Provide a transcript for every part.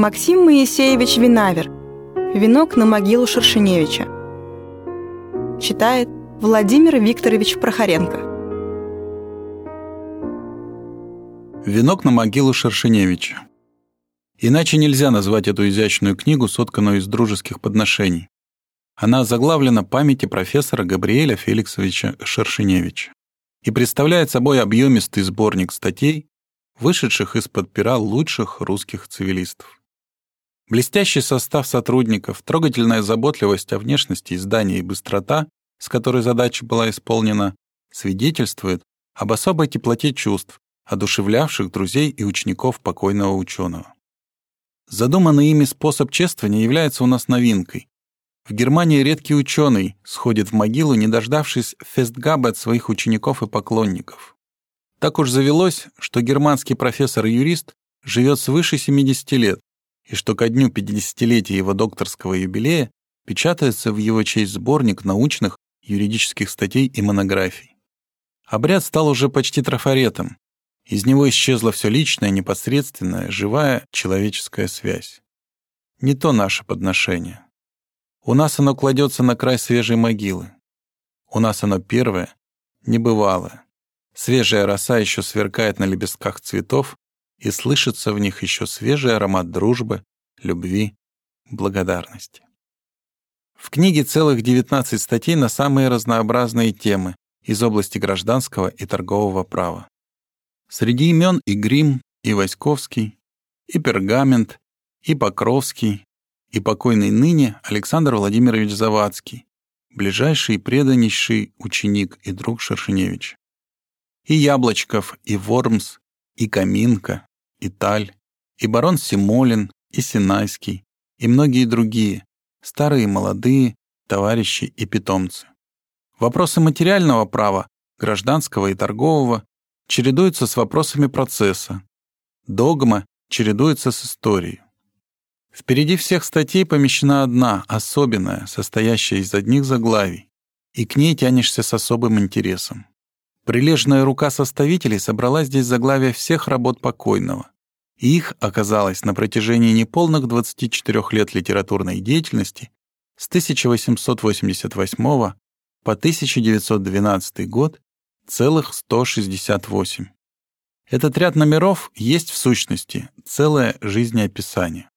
Максим Моисеевич Винавер. «Венок на могилу Шершеневича». Читает Владимир Викторович Прохоренко. «Венок на могилу Шершеневича». Иначе нельзя назвать эту изящную книгу, сотканную из дружеских подношений. Она озаглавлена «Памяти профессора Габриэля Феликсовича Шершеневича» и представляет собой объемистый сборник статей, вышедших из-под пера лучших русских цивилистов. Блестящий состав сотрудников, трогательная заботливость о внешности издания и быстрота, с которой задача была исполнена, свидетельствует об особой теплоте чувств, одушевлявших друзей и учеников покойного ученого. Задуманный ими способ чествования является у нас новинкой. В Германии редкий ученый сходит в могилу, не дождавшись фестгаба от своих учеников и поклонников. Так уж завелось, что германский профессор-юрист живет свыше 70 лет, и что ко дню 50-летия его докторского юбилея печатается в его честь сборник научных юридических статей и монографий. Обряд стал уже почти трафаретом. Из него исчезла все личное, непосредственное, живая человеческая связь. Не то наше подношение. У нас оно кладется на край свежей могилы. У нас оно первое, небывалое. Свежая роса еще сверкает на лепестках цветов, и слышится в них еще свежий аромат дружбы, любви, благодарности. В книге целых 19 статей на самые разнообразные темы из области гражданского и торгового права. Среди имен и Грим, и Васьковский, и Пергамент, и Покровский, и покойный ныне Александр Владимирович Завадский, ближайший и преданнейший ученик и друг Шершеневича. И Яблочков, и Вормс, и Каминка, и Таль, и барон Симолин, и Синайский, и многие другие, старые и молодые, товарищи и питомцы. Вопросы материального права, гражданского и торгового, чередуются с вопросами процесса. Догма чередуется с историей. Впереди всех статей помещена одна, особенная, состоящая из одних заглавий, и к ней тянешься с особым интересом. Прилежная рука составителей собрала здесь заглавия всех работ покойного, и их оказалось на протяжении неполных 24 лет литературной деятельности с 1888 по 1912 год целых 168. Этот ряд номеров есть в сущности целое жизнеописание.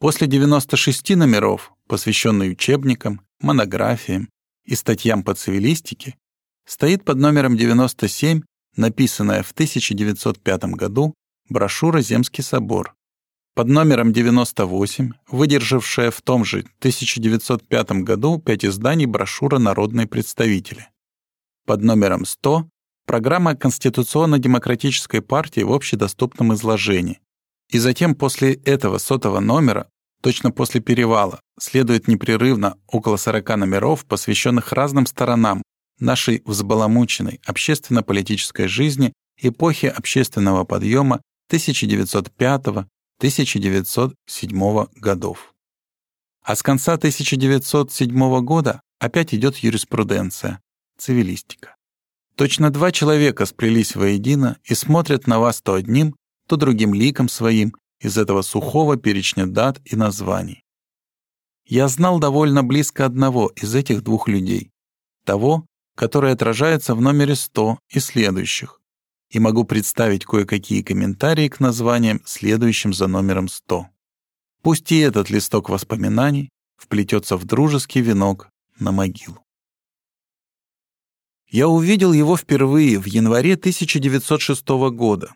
После 96 номеров, посвященных учебникам, монографиям и статьям по цивилистике, стоит под номером 97, написанная в 1905 году, брошюра «Земский собор», под номером 98, выдержавшая в том же 1905 году 5 изданий брошюра «Народные представители», под номером 100 программа Конституционно-демократической партии в общедоступном изложении. И затем после этого 100-го номера, точно после перевала, следует непрерывно около 40 номеров, посвященных разным сторонам нашей взбаламученной общественно-политической жизни эпохи общественного подъема 1905-1907 годов. А с конца 1907 года опять идет юриспруденция, цивилистика. Точно два человека сплелись воедино и смотрят на вас то одним, то другим ликом своим из этого сухого перечня дат и названий. Я знал довольно близко одного из этих двух людей, того, которая отражается в номере 100 и следующих, и могу представить кое-какие комментарии к названиям, следующим за номером 100. Пусть и этот листок воспоминаний вплетется в дружеский венок на могилу. Я увидел его впервые в январе 1906 года.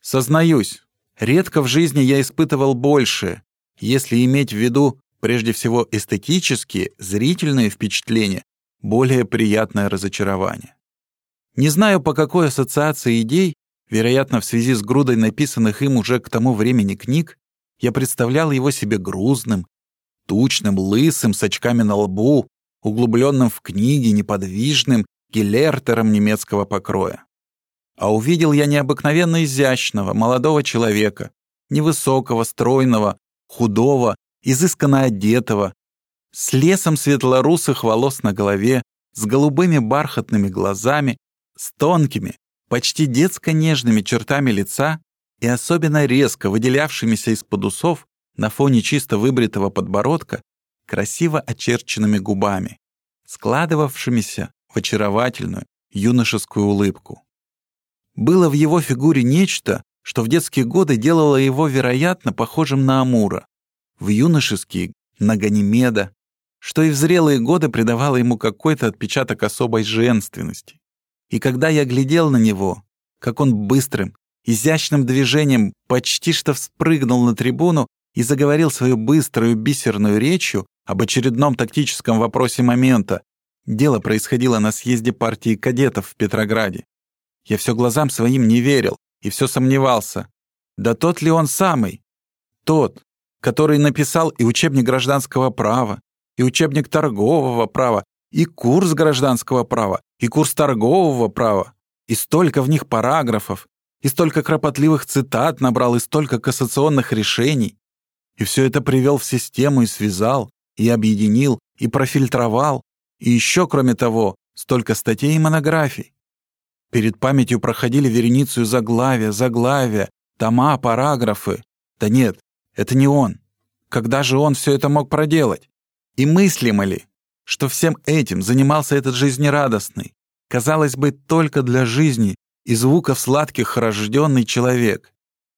Сознаюсь, редко в жизни я испытывал больше, если иметь в виду прежде всего эстетические, зрительные впечатления, более приятное разочарование. Не знаю, по какой ассоциации идей, вероятно, в связи с грудой написанных им уже к тому времени книг, я представлял его себе грузным, тучным, лысым, с очками на лбу, углубленным в книги, неподвижным, гелертером немецкого покроя. А увидел я необыкновенно изящного, молодого человека, невысокого, стройного, худого, изысканно одетого, с лесом светлорусых волос на голове, с голубыми бархатными глазами, с тонкими, почти детско-нежными чертами лица и особенно резко выделявшимися из-под усов на фоне чисто выбритого подбородка, красиво очерченными губами, складывавшимися в очаровательную юношескую улыбку. Было в его фигуре нечто, что в детские годы делало его, вероятно, похожим на Амура, в юношеские — на Ганимеда, что и в зрелые годы придавало ему какой-то отпечаток особой женственности. И когда я глядел на него, как он быстрым, изящным движением почти что вспрыгнул на трибуну и заговорил свою быструю бисерную речью об очередном тактическом вопросе момента, дело происходило на съезде партии кадетов в Петрограде. Я все глазам своим не верил и все сомневался. Да тот ли он самый? Тот, который написал и учебник гражданского права, и учебник торгового права, и курс гражданского права, и курс торгового права, и столько в них параграфов, и столько кропотливых цитат набрал, и столько кассационных решений. И все это привел в систему и связал, и объединил, и профильтровал, и еще, кроме того, столько статей и монографий. Перед памятью проходили вереницу заглавия, тома, параграфы. Да нет, это не он. Когда же он все это мог проделать? И мыслимо ли, что всем этим занимался этот жизнерадостный, казалось бы, только для жизни и звуков сладких рожденный человек,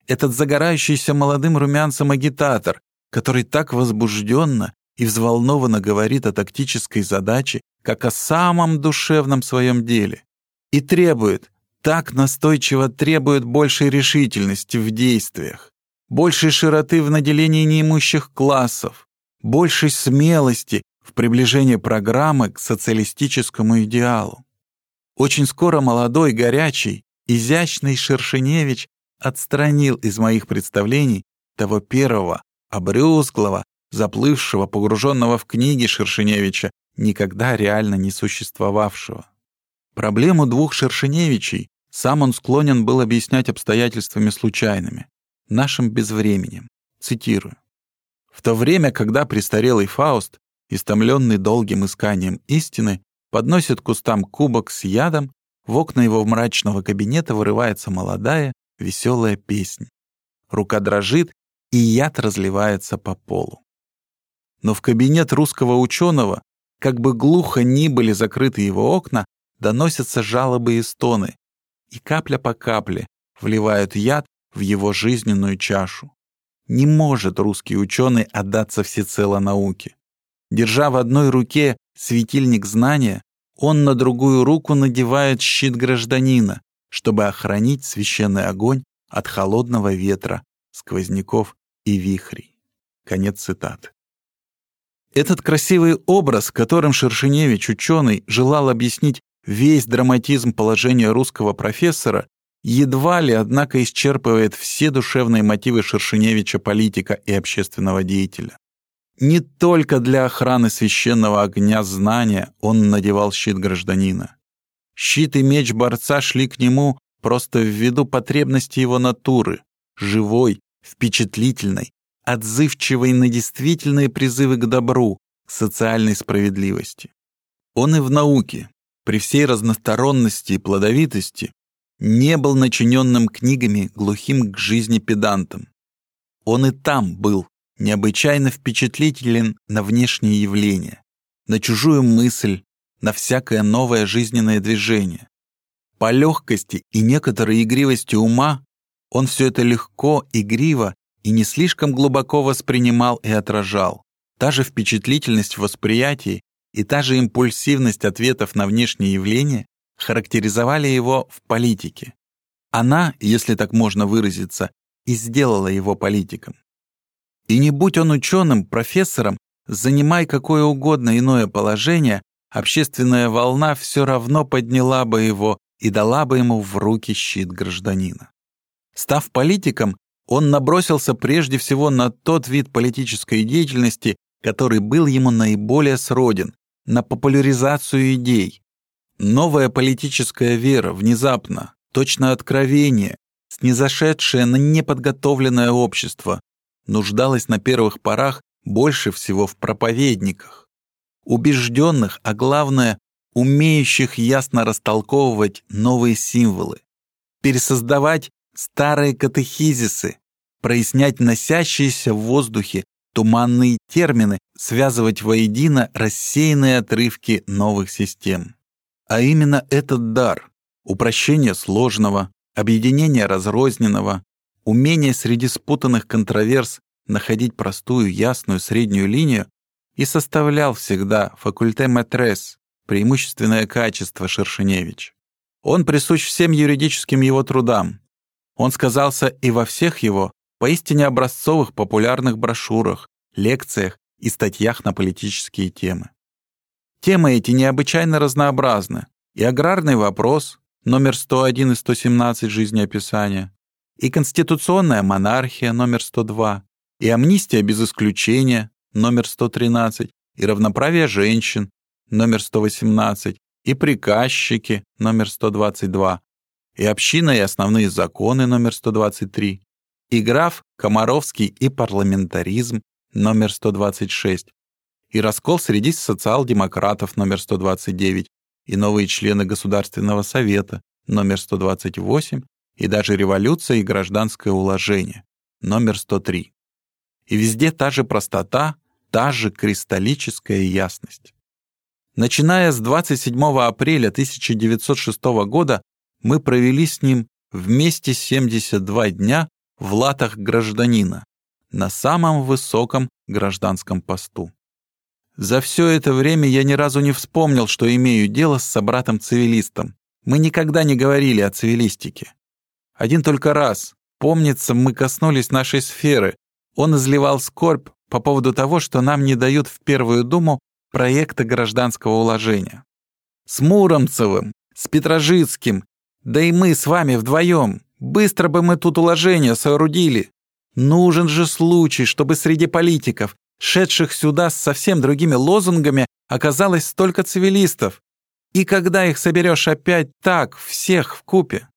этот загорающийся молодым румянцем агитатор, который так возбужденно и взволнованно говорит о тактической задаче, как о самом душевном своем деле, и требует, так настойчиво требует большей решительности в действиях, большей широты в наделении неимущих классов, большей смелости в приближении программы к социалистическому идеалу. Очень скоро молодой, горячий, изящный Шершеневич отстранил из моих представлений того первого, обрюзглого, заплывшего, погруженного в книги Шершеневича, никогда реально не существовавшего. Проблему двух Шершеневичей сам он склонен был объяснять обстоятельствами случайными, нашим безвременем, цитирую. В то время, когда престарелый Фауст, истомленный долгим исканием истины, подносит к устам кубок с ядом, в окна его мрачного кабинета вырывается молодая, веселая песня. Рука дрожит, и яд разливается по полу. Но в кабинет русского ученого, как бы глухо ни были закрыты его окна, доносятся жалобы и стоны, и капля по капле вливают яд в его жизненную чашу. Не может русский ученый отдаться всецело науке. Держа в одной руке светильник знания, он на другую руку надевает щит гражданина, чтобы охранить священный огонь от холодного ветра, сквозняков и вихрей. Конец цитаты. Этот красивый образ, которым Шершеневич, ученый, желал объяснить весь драматизм положения русского профессора, едва ли, однако, исчерпывает все душевные мотивы Шершеневича, политика и общественного деятеля. Не только для охраны священного огня знания он надевал щит гражданина. Щит и меч борца шли к нему просто ввиду потребности его натуры, живой, впечатлительной, отзывчивой на действительные призывы к добру, к социальной справедливости. Он и в науке, при всей разносторонности и плодовитости, не был начиненным книгами глухим к жизни педантом. Он и там был необычайно впечатлителен на внешние явления, на чужую мысль, на всякое новое жизненное движение. По легкости и некоторой игривости ума он все это легко, игриво и не слишком глубоко воспринимал и отражал. Та же впечатлительность в восприятии и та же импульсивность ответов на внешние явления характеризовали его в политике. Она, если так можно выразиться, и сделала его политиком. И не будь он ученым, профессором, занимай какое угодно иное положение, общественная волна все равно подняла бы его и дала бы ему в руки щит гражданина. Став политиком, он набросился прежде всего на тот вид политической деятельности, который был ему наиболее сроден, на популяризацию идей. Новая политическая вера, внезапно, точно откровение, снизошедшее на неподготовленное общество, нуждалась на первых порах больше всего в проповедниках, убежденных, а главное, умеющих ясно растолковывать новые символы, пересоздавать старые катехизисы, прояснять носящиеся в воздухе туманные термины, связывать воедино рассеянные отрывки новых систем. А именно этот дар – упрощение сложного, объединение разрозненного, умение среди спутанных контраверс находить простую, ясную, среднюю линию и составлял всегда факультет матрес, преимущественное качество Шершеневич. Он присущ всем юридическим его трудам. Он сказался и во всех его поистине образцовых популярных брошюрах, лекциях и статьях на политические темы. Темы эти необычайно разнообразны. И аграрный вопрос, номер 101 и 117 жизнеописания, и конституционная монархия, номер 102, и амнистия без исключения, номер 113, и равноправие женщин, номер 118, и приказчики, номер 122, и община и основные законы, номер 123, и граф Комаровский и парламентаризм, номер 126, и раскол среди социал-демократов, номер 129, и новые члены Государственного совета, номер 128, и даже революция и гражданское уложение, номер 103. И везде та же простота, та же кристаллическая ясность. Начиная с 27 апреля 1906 года мы провели с ним вместе 72 дня в латах гражданина на самом высоком гражданском посту. За все это время я ни разу не вспомнил, что имею дело с собратом-цивилистом. Мы никогда не говорили о цивилистике. Один только раз, помнится, мы коснулись нашей сферы. Он изливал скорбь по поводу того, что нам не дают в Первую Думу проекта гражданского уложения. С Муромцевым, с Петражицким, да и мы с вами вдвоем. Быстро бы мы тут уложение соорудили. Нужен же случай, чтобы среди политиков, шедших сюда с совсем другими лозунгами, оказалось столько цивилистов. И когда их соберешь опять так, всех вкупе?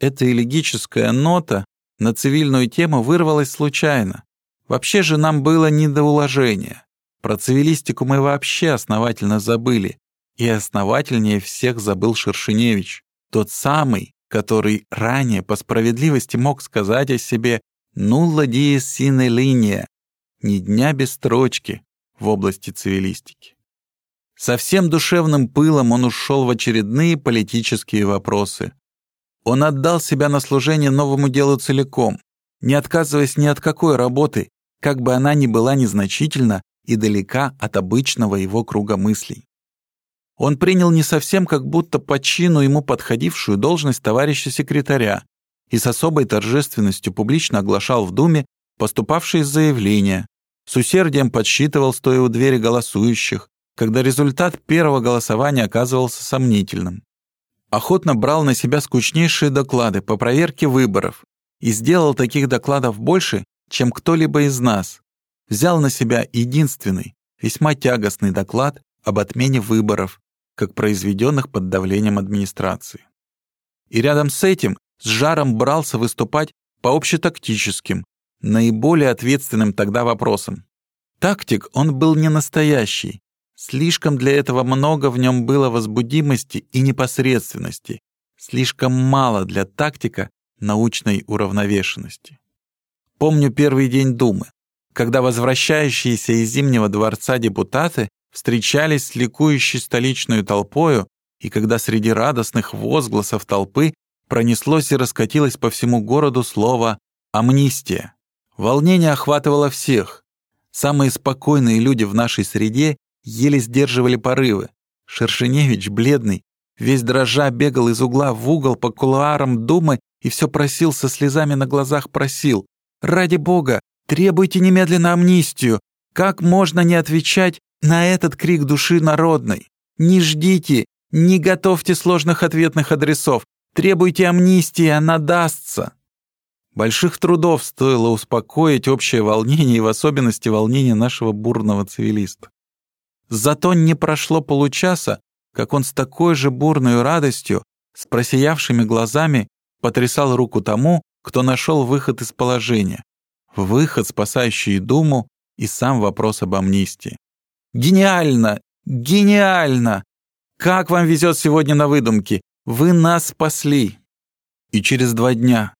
Эта элегическая нота на цивильную тему вырвалась случайно. Вообще же нам было не до уложения. Про цивилистику мы вообще основательно забыли. И основательнее всех забыл Шершеневич, тот самый, который ранее по справедливости мог сказать о себе «нулла диес сине линия» — «ни дня без строчки» в области цивилистики. Со всем душевным пылом он ушел в очередные политические вопросы. Он отдал себя на служение новому делу целиком, не отказываясь ни от какой работы, как бы она ни была незначительна и далека от обычного его круга мыслей. Он принял не совсем как будто по чину ему подходившую должность товарища секретаря и с особой торжественностью публично оглашал в Думе поступавшие заявления, с усердием подсчитывал, стоя у двери голосующих, когда результат первого голосования оказывался сомнительным. Охотно брал на себя скучнейшие доклады по проверке выборов и сделал таких докладов больше, чем кто-либо из нас. Взял на себя единственный, весьма тягостный доклад об отмене выборов, как произведенных под давлением администрации. И рядом с этим с жаром брался выступать по общетактическим, наиболее ответственным тогда вопросам. Тактик он был не настоящий. Слишком для этого много в нем было возбудимости и непосредственности, слишком мало для тактика научной уравновешенности. Помню первый день Думы, когда возвращающиеся из Зимнего дворца депутаты встречались с ликующей столичной толпою, и когда среди радостных возгласов толпы пронеслось и раскатилось по всему городу слово «амнистия». Волнение охватывало всех. Самые спокойные люди в нашей среде еле сдерживали порывы. Шершеневич, бледный, весь дрожа бегал из угла в угол по кулуарам Думы и все просил, со слезами на глазах просил: «Ради Бога, требуйте немедленно амнистию! Как можно не отвечать на этот крик души народной? Не ждите, не готовьте сложных ответных адресов! Требуйте амнистии, она дастся!» Больших трудов стоило успокоить общее волнение и в особенности волнение нашего бурного цивилиста. Зато не прошло получаса, как он с такой же бурной радостью, с просиявшими глазами, потрясал руку тому, кто нашел выход из положения. Выход, спасающий Думу и сам вопрос об амнистии. «Гениально! Гениально! Как вам везет сегодня на выдумки! Вы нас спасли!» И через 2 дня,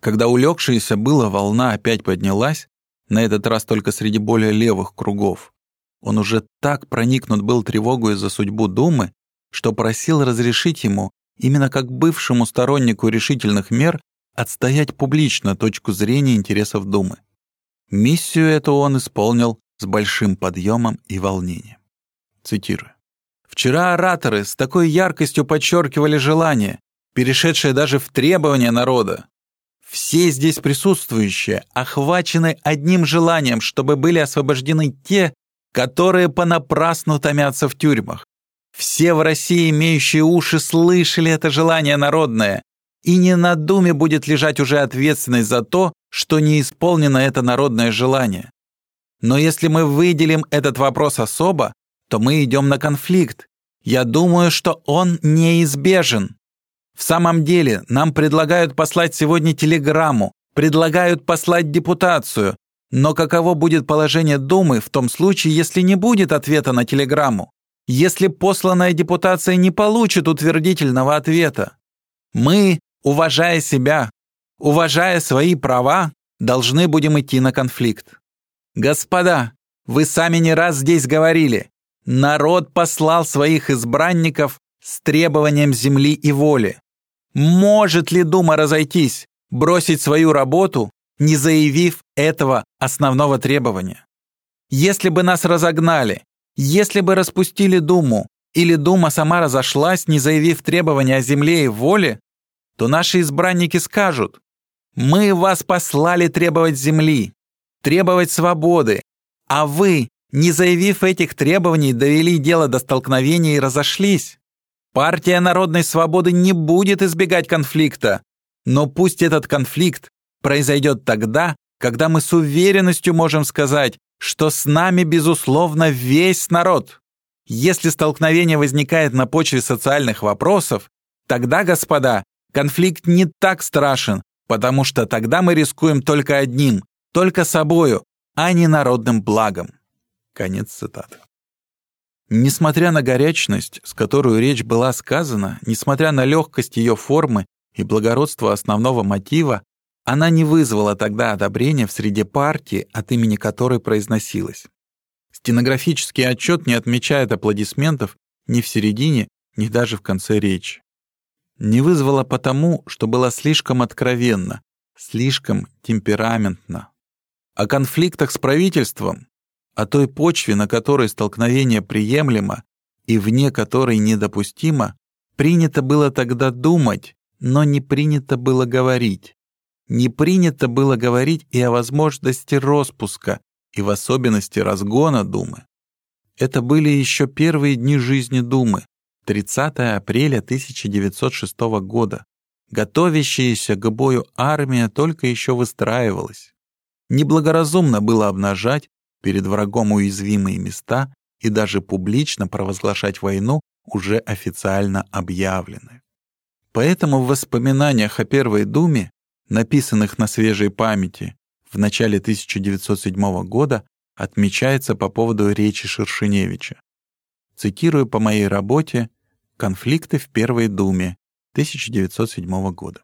Когда улегшаяся была волна опять поднялась, на этот раз только среди более левых кругов, он уже так проникнут был тревогой за судьбу Думы, что просил разрешить ему, именно как бывшему стороннику решительных мер, отстоять публично точку зрения интересов Думы. Миссию эту он исполнил с большим подъемом и волнением. Цитирую. «Вчера ораторы с такой яркостью подчеркивали желание, перешедшее даже в требования народа. Все здесь присутствующие охвачены одним желанием, чтобы были освобождены те, которые понапрасну томятся в тюрьмах. Все в России, имеющие уши, слышали это желание народное, и не на Думе будет лежать уже ответственность за то, что не исполнено это народное желание. Но если мы выделим этот вопрос особо, то мы идем на конфликт. Я думаю, что он неизбежен. В самом деле, нам предлагают послать сегодня телеграмму, предлагают послать депутацию, но каково будет положение Думы в том случае, если не будет ответа на телеграмму, если посланная депутация не получит утвердительного ответа? Мы, уважая себя, уважая свои права, должны будем идти на конфликт. Господа, вы сами не раз здесь говорили, народ послал своих избранников с требованием земли и воли. Может ли Дума разойтись, бросить свою работу, не заявив этого основного требования? Если бы нас разогнали, если бы распустили Думу, или Дума сама разошлась, не заявив требования о земле и воле, то наши избранники скажут: мы вас послали требовать земли, требовать свободы, а вы, не заявив этих требований, довели дело до столкновения и разошлись. Партия народной свободы не будет избегать конфликта, но пусть этот конфликт произойдет тогда, когда мы с уверенностью можем сказать, что с нами, безусловно, весь народ. Если столкновение возникает на почве социальных вопросов, тогда, господа, конфликт не так страшен, потому что тогда мы рискуем только одним, только собою, а не народным благом». Конец цитаты. Несмотря на горячность, с которой речь была сказана, несмотря на легкость ее формы и благородство основного мотива, она не вызвала тогда одобрения в среде партии, от имени которой произносилась. Стенографический отчет не отмечает аплодисментов ни в середине, ни даже в конце речи. Не вызвала потому, что была слишком откровенна, слишком темпераментна. О конфликтах с правительством, о той почве, на которой столкновение приемлемо и вне которой недопустимо, принято было тогда думать, но не принято было говорить. Не принято было говорить и о возможности распуска, и в особенности разгона Думы. Это были еще первые дни жизни Думы, 30 апреля 1906 года. Готовящаяся к бою армия только еще выстраивалась. Неблагоразумно было обнажать перед врагом уязвимые места и даже публично провозглашать войну, уже официально объявлены. Поэтому в воспоминаниях о Первой Думе, написанных на свежей памяти в начале 1907 года, отмечается по поводу речи Шершеневича. Цитирую по моей работе «Конфликты в Первой Думе» 1907 года.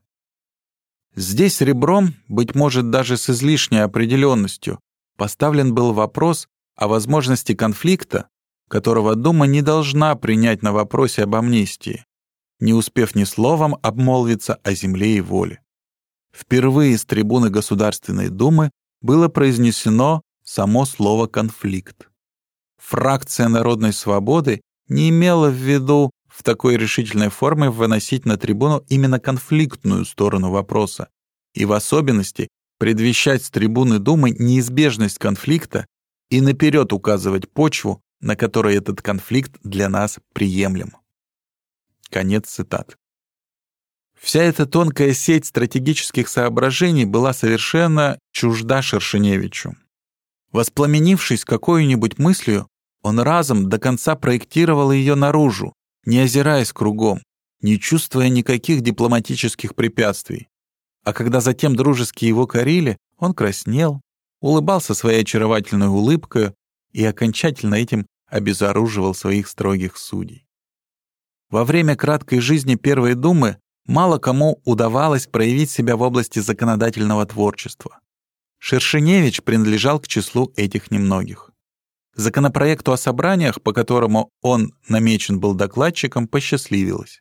Здесь ребром, быть может даже с излишней определенностью, поставлен был вопрос о возможности конфликта, которого Дума не должна принять на вопросе об амнистии, не успев ни словом обмолвиться о земле и воле. Впервые с трибуны Государственной Думы было произнесено само слово «конфликт». Фракция народной свободы не имела в виду в такой решительной форме выносить на трибуну именно конфликтную сторону вопроса и в особенности предвещать с трибуны Думы неизбежность конфликта и наперед указывать почву, на которой этот конфликт для нас приемлем. Конец цитат. Вся эта тонкая сеть стратегических соображений была совершенно чужда Шершеневичу. Воспламенившись какой-нибудь мыслью, он разом до конца проектировал ее наружу, не озираясь кругом, не чувствуя никаких дипломатических препятствий. А когда затем дружески его корили, он краснел, улыбался своей очаровательной улыбкой и окончательно этим обезоруживал своих строгих судей. Во время краткой жизни Первой Думы мало кому удавалось проявить себя в области законодательного творчества. Шершеневич принадлежал к числу этих немногих. Законопроекту о собраниях, по которому он намечен был докладчиком, посчастливилось.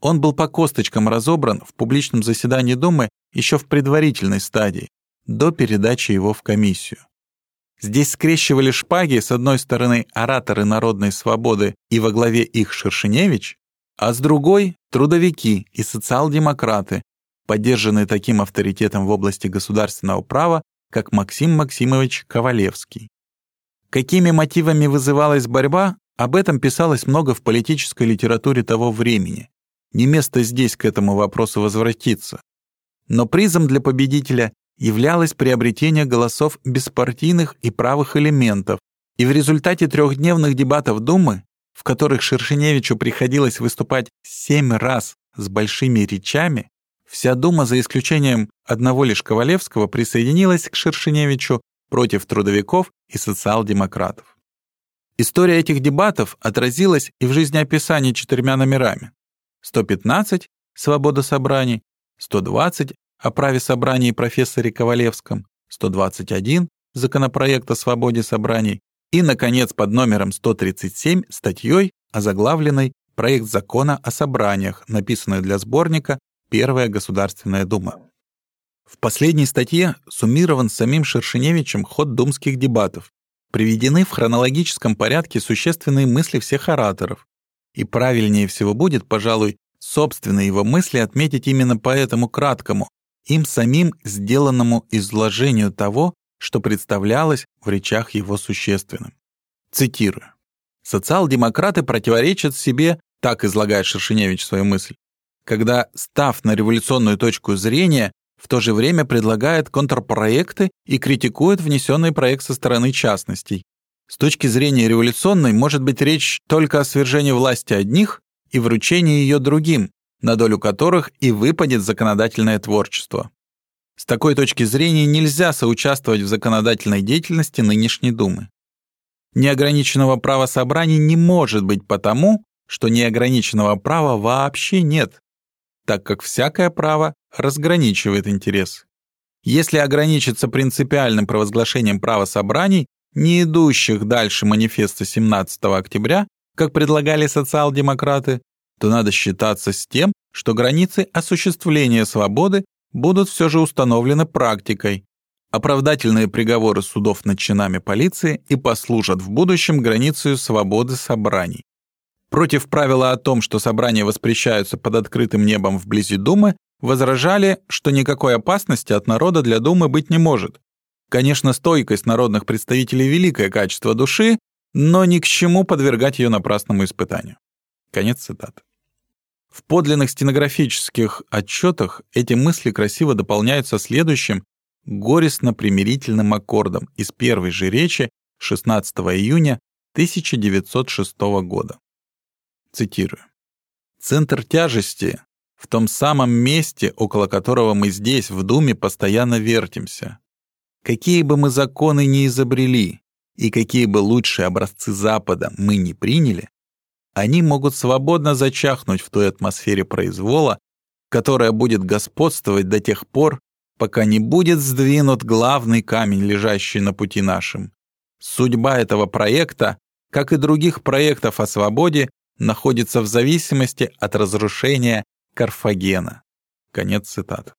Он был по косточкам разобран в публичном заседании Думы еще в предварительной стадии, до передачи его в комиссию. Здесь скрещивали шпаги, с одной стороны, ораторы народной свободы и во главе их Шершеневич, а с другой — трудовики и социал-демократы, поддержанные таким авторитетом в области государственного права, как Максим Максимович Ковалевский. Какими мотивами вызывалась борьба, об этом писалось много в политической литературе того времени. Не место здесь к этому вопросу возвратиться. Но призом для победителя являлось приобретение голосов беспартийных и правых элементов, и в результате трехдневных дебатов Думы, в которых Шершеневичу приходилось выступать 7 раз с большими речами, вся Дума, за исключением одного лишь Ковалевского, присоединилась к Шершеневичу против трудовиков и социал-демократов. История этих дебатов отразилась и в жизнеописании 4 номерами. 115 – «Свобода собраний», 120 – «О праве собраний» профессоре Ковалевском, 121 – «Законопроект о свободе собраний» и, наконец, под номером 137 статьей, озаглавленной «Проект закона о собраниях», написанной для сборника «Первая Государственная Дума». В последней статье суммирован самим Шершеневичем ход думских дебатов, приведены в хронологическом порядке существенные мысли всех ораторов, и правильнее всего будет, пожалуй, собственные его мысли отметить именно по этому краткому, им самим сделанному изложению того, что представлялось в речах его существенным. Цитирую. «Социал-демократы противоречат себе, так излагает Шершеневич свою мысль, когда, став на революционную точку зрения, в то же время предлагает контрпроекты и критикует внесенный проект со стороны частностей. С точки зрения революционной может быть речь только о свержении власти одних и вручении ее другим, на долю которых и выпадет законодательное творчество. С такой точки зрения нельзя соучаствовать в законодательной деятельности нынешней Думы. Неограниченного права собраний не может быть потому, что неограниченного права вообще нет, так как всякое право разграничивает интерес. Если ограничиться принципиальным провозглашением права собраний, не идущих дальше манифеста 17 октября, как предлагали социал-демократы, то надо считаться с тем, что границы осуществления свободы будут все же установлены практикой. Оправдательные приговоры судов над чинами полиции и послужат в будущем границей свободы собраний. Против правила о том, что собрания воспрещаются под открытым небом вблизи Думы, возражали, что никакой опасности от народа для Думы быть не может. Конечно, стойкость народных представителей – великое качество души, но ни к чему подвергать ее напрасному испытанию». Конец цитаты. В подлинных стенографических отчетах эти мысли красиво дополняются следующим горестно-примирительным аккордом из первой же речи 16 июня 1906 года. Цитирую. «Центр тяжести в том самом месте, около которого мы здесь, в Думе, постоянно вертимся. Какие бы мы законы ни изобрели и какие бы лучшие образцы Запада мы ни приняли, они могут свободно зачахнуть в той атмосфере произвола, которая будет господствовать до тех пор, пока не будет сдвинут главный камень, лежащий на пути нашим. Судьба этого проекта, как и других проектов о свободе, находится в зависимости от разрушения Карфагена». Конец цитаты.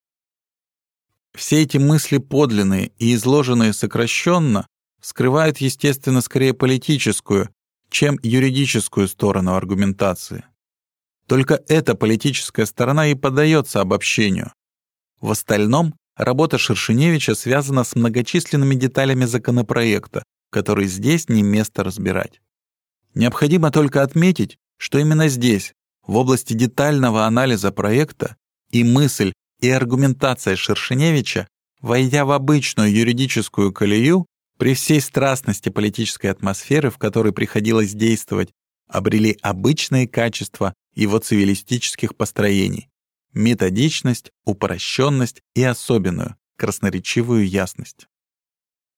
Все эти мысли подлинные и изложенные сокращенно вскрывают, естественно, скорее политическую, чем юридическую сторону аргументации. Только эта политическая сторона и поддается обобщению. В остальном работа Шершеневича связана с многочисленными деталями законопроекта, которые здесь не место разбирать. Необходимо только отметить, что именно здесь, в области детального анализа проекта, и мысль, и аргументация Шершеневича, войдя в обычную юридическую колею, при всей страстности политической атмосферы, в которой приходилось действовать, обрели обычные качества его цивилистических построений — методичность, упрощенность и особенную, красноречивую ясность.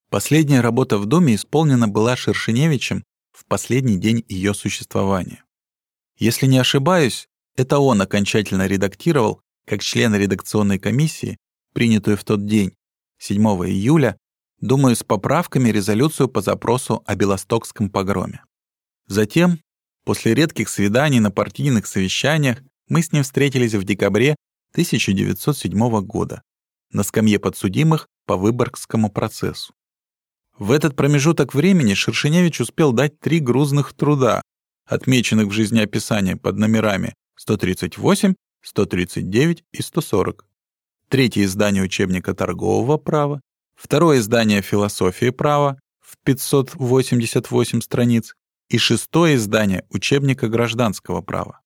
Последняя работа в Думе исполнена была Шершеневичем в последний день ее существования. Если не ошибаюсь, Это он окончательно редактировал, как член редакционной комиссии, принятую в тот день, 7 июля, думаю, с поправками, резолюцию по запросу о Белостокском погроме. Затем, после редких свиданий на партийных совещаниях, мы с ним встретились в декабре 1907 года на скамье подсудимых по Выборгскому процессу. В этот промежуток времени Шершеневич успел дать 3 грузных труда, отмеченных в жизнеописании под номерами 138, 139 и 140. Третье издание учебника торгового права, второе издание философии права в 588 страниц и шестое издание учебника гражданского права.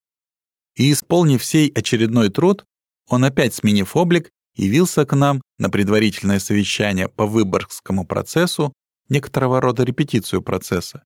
И, исполнив сей очередной труд, он, опять сменив облик, явился к нам на предварительное совещание по Выборгскому процессу, некоторого рода репетицию процесса,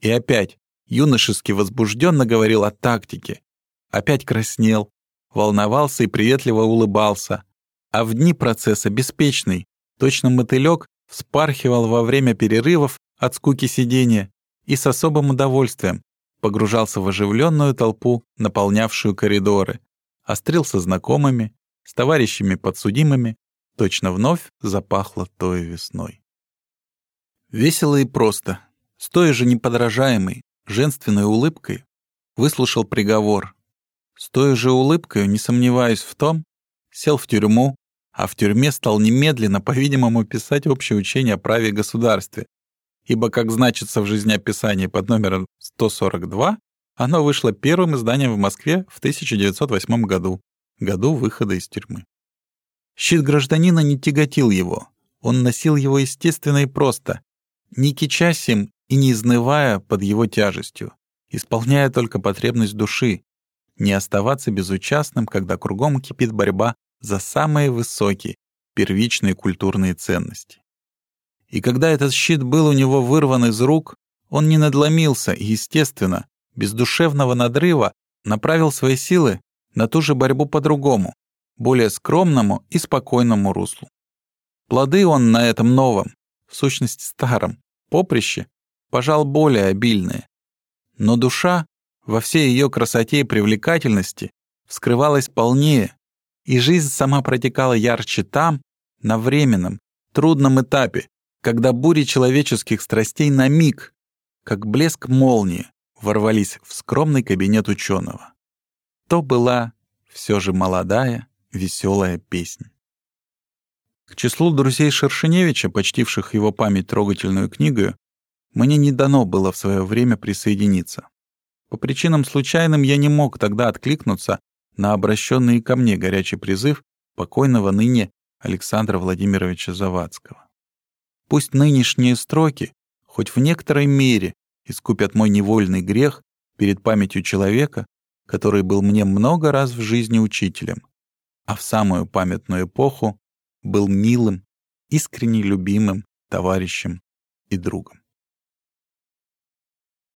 и опять юношески возбужденно говорил о тактике, опять краснел, волновался и приветливо улыбался, а в дни процесса беспечный, точно мотылек, вспархивал во время перерывов от скуки сидения и с особым удовольствием погружался в оживленную толпу, наполнявшую коридоры, острил со знакомыми, с товарищами подсудимыми, точно вновь запахло той весной. Весело и просто, с той же неподражаемой, женственной улыбкой выслушал приговор. С той же улыбкой, не сомневаюсь в том, сел в тюрьму, а в тюрьме стал немедленно, по-видимому, писать общее учение о праве и государстве, ибо, как значится в жизнеописании под номером 142, оно вышло первым изданием в Москве в 1908 году, году выхода из тюрьмы. Щит гражданина не тяготил его, он носил его естественно и просто, не кичась им и не изнывая под его тяжестью, исполняя только потребность души, не оставаться безучастным, когда кругом кипит борьба за самые высокие, первичные культурные ценности. И когда этот щит был у него вырван из рук, он не надломился и, естественно, без душевного надрыва направил свои силы на ту же борьбу по-другому, более скромному и спокойному руслу. Плоды он на этом новом, в сущности старом, поприще, пожал более обильные. Но душа во всей ее красоте и привлекательности вскрывалась полнее, и жизнь сама протекала ярче там, на временном, трудном этапе, когда бури человеческих страстей на миг, как блеск молнии, ворвались в скромный кабинет ученого. То была все же молодая, веселая песня. К числу друзей Шершеневича, почтивших его память трогательную книгою, мне не дано было в свое время присоединиться. По причинам случайным я не мог тогда откликнуться на обращенный ко мне горячий призыв покойного ныне Александра Владимировича Завадского. Пусть нынешние строки хоть в некоторой мере искупят мой невольный грех перед памятью человека, который был мне много раз в жизни учителем, а в самую памятную эпоху был милым, искренне любимым товарищем и другом.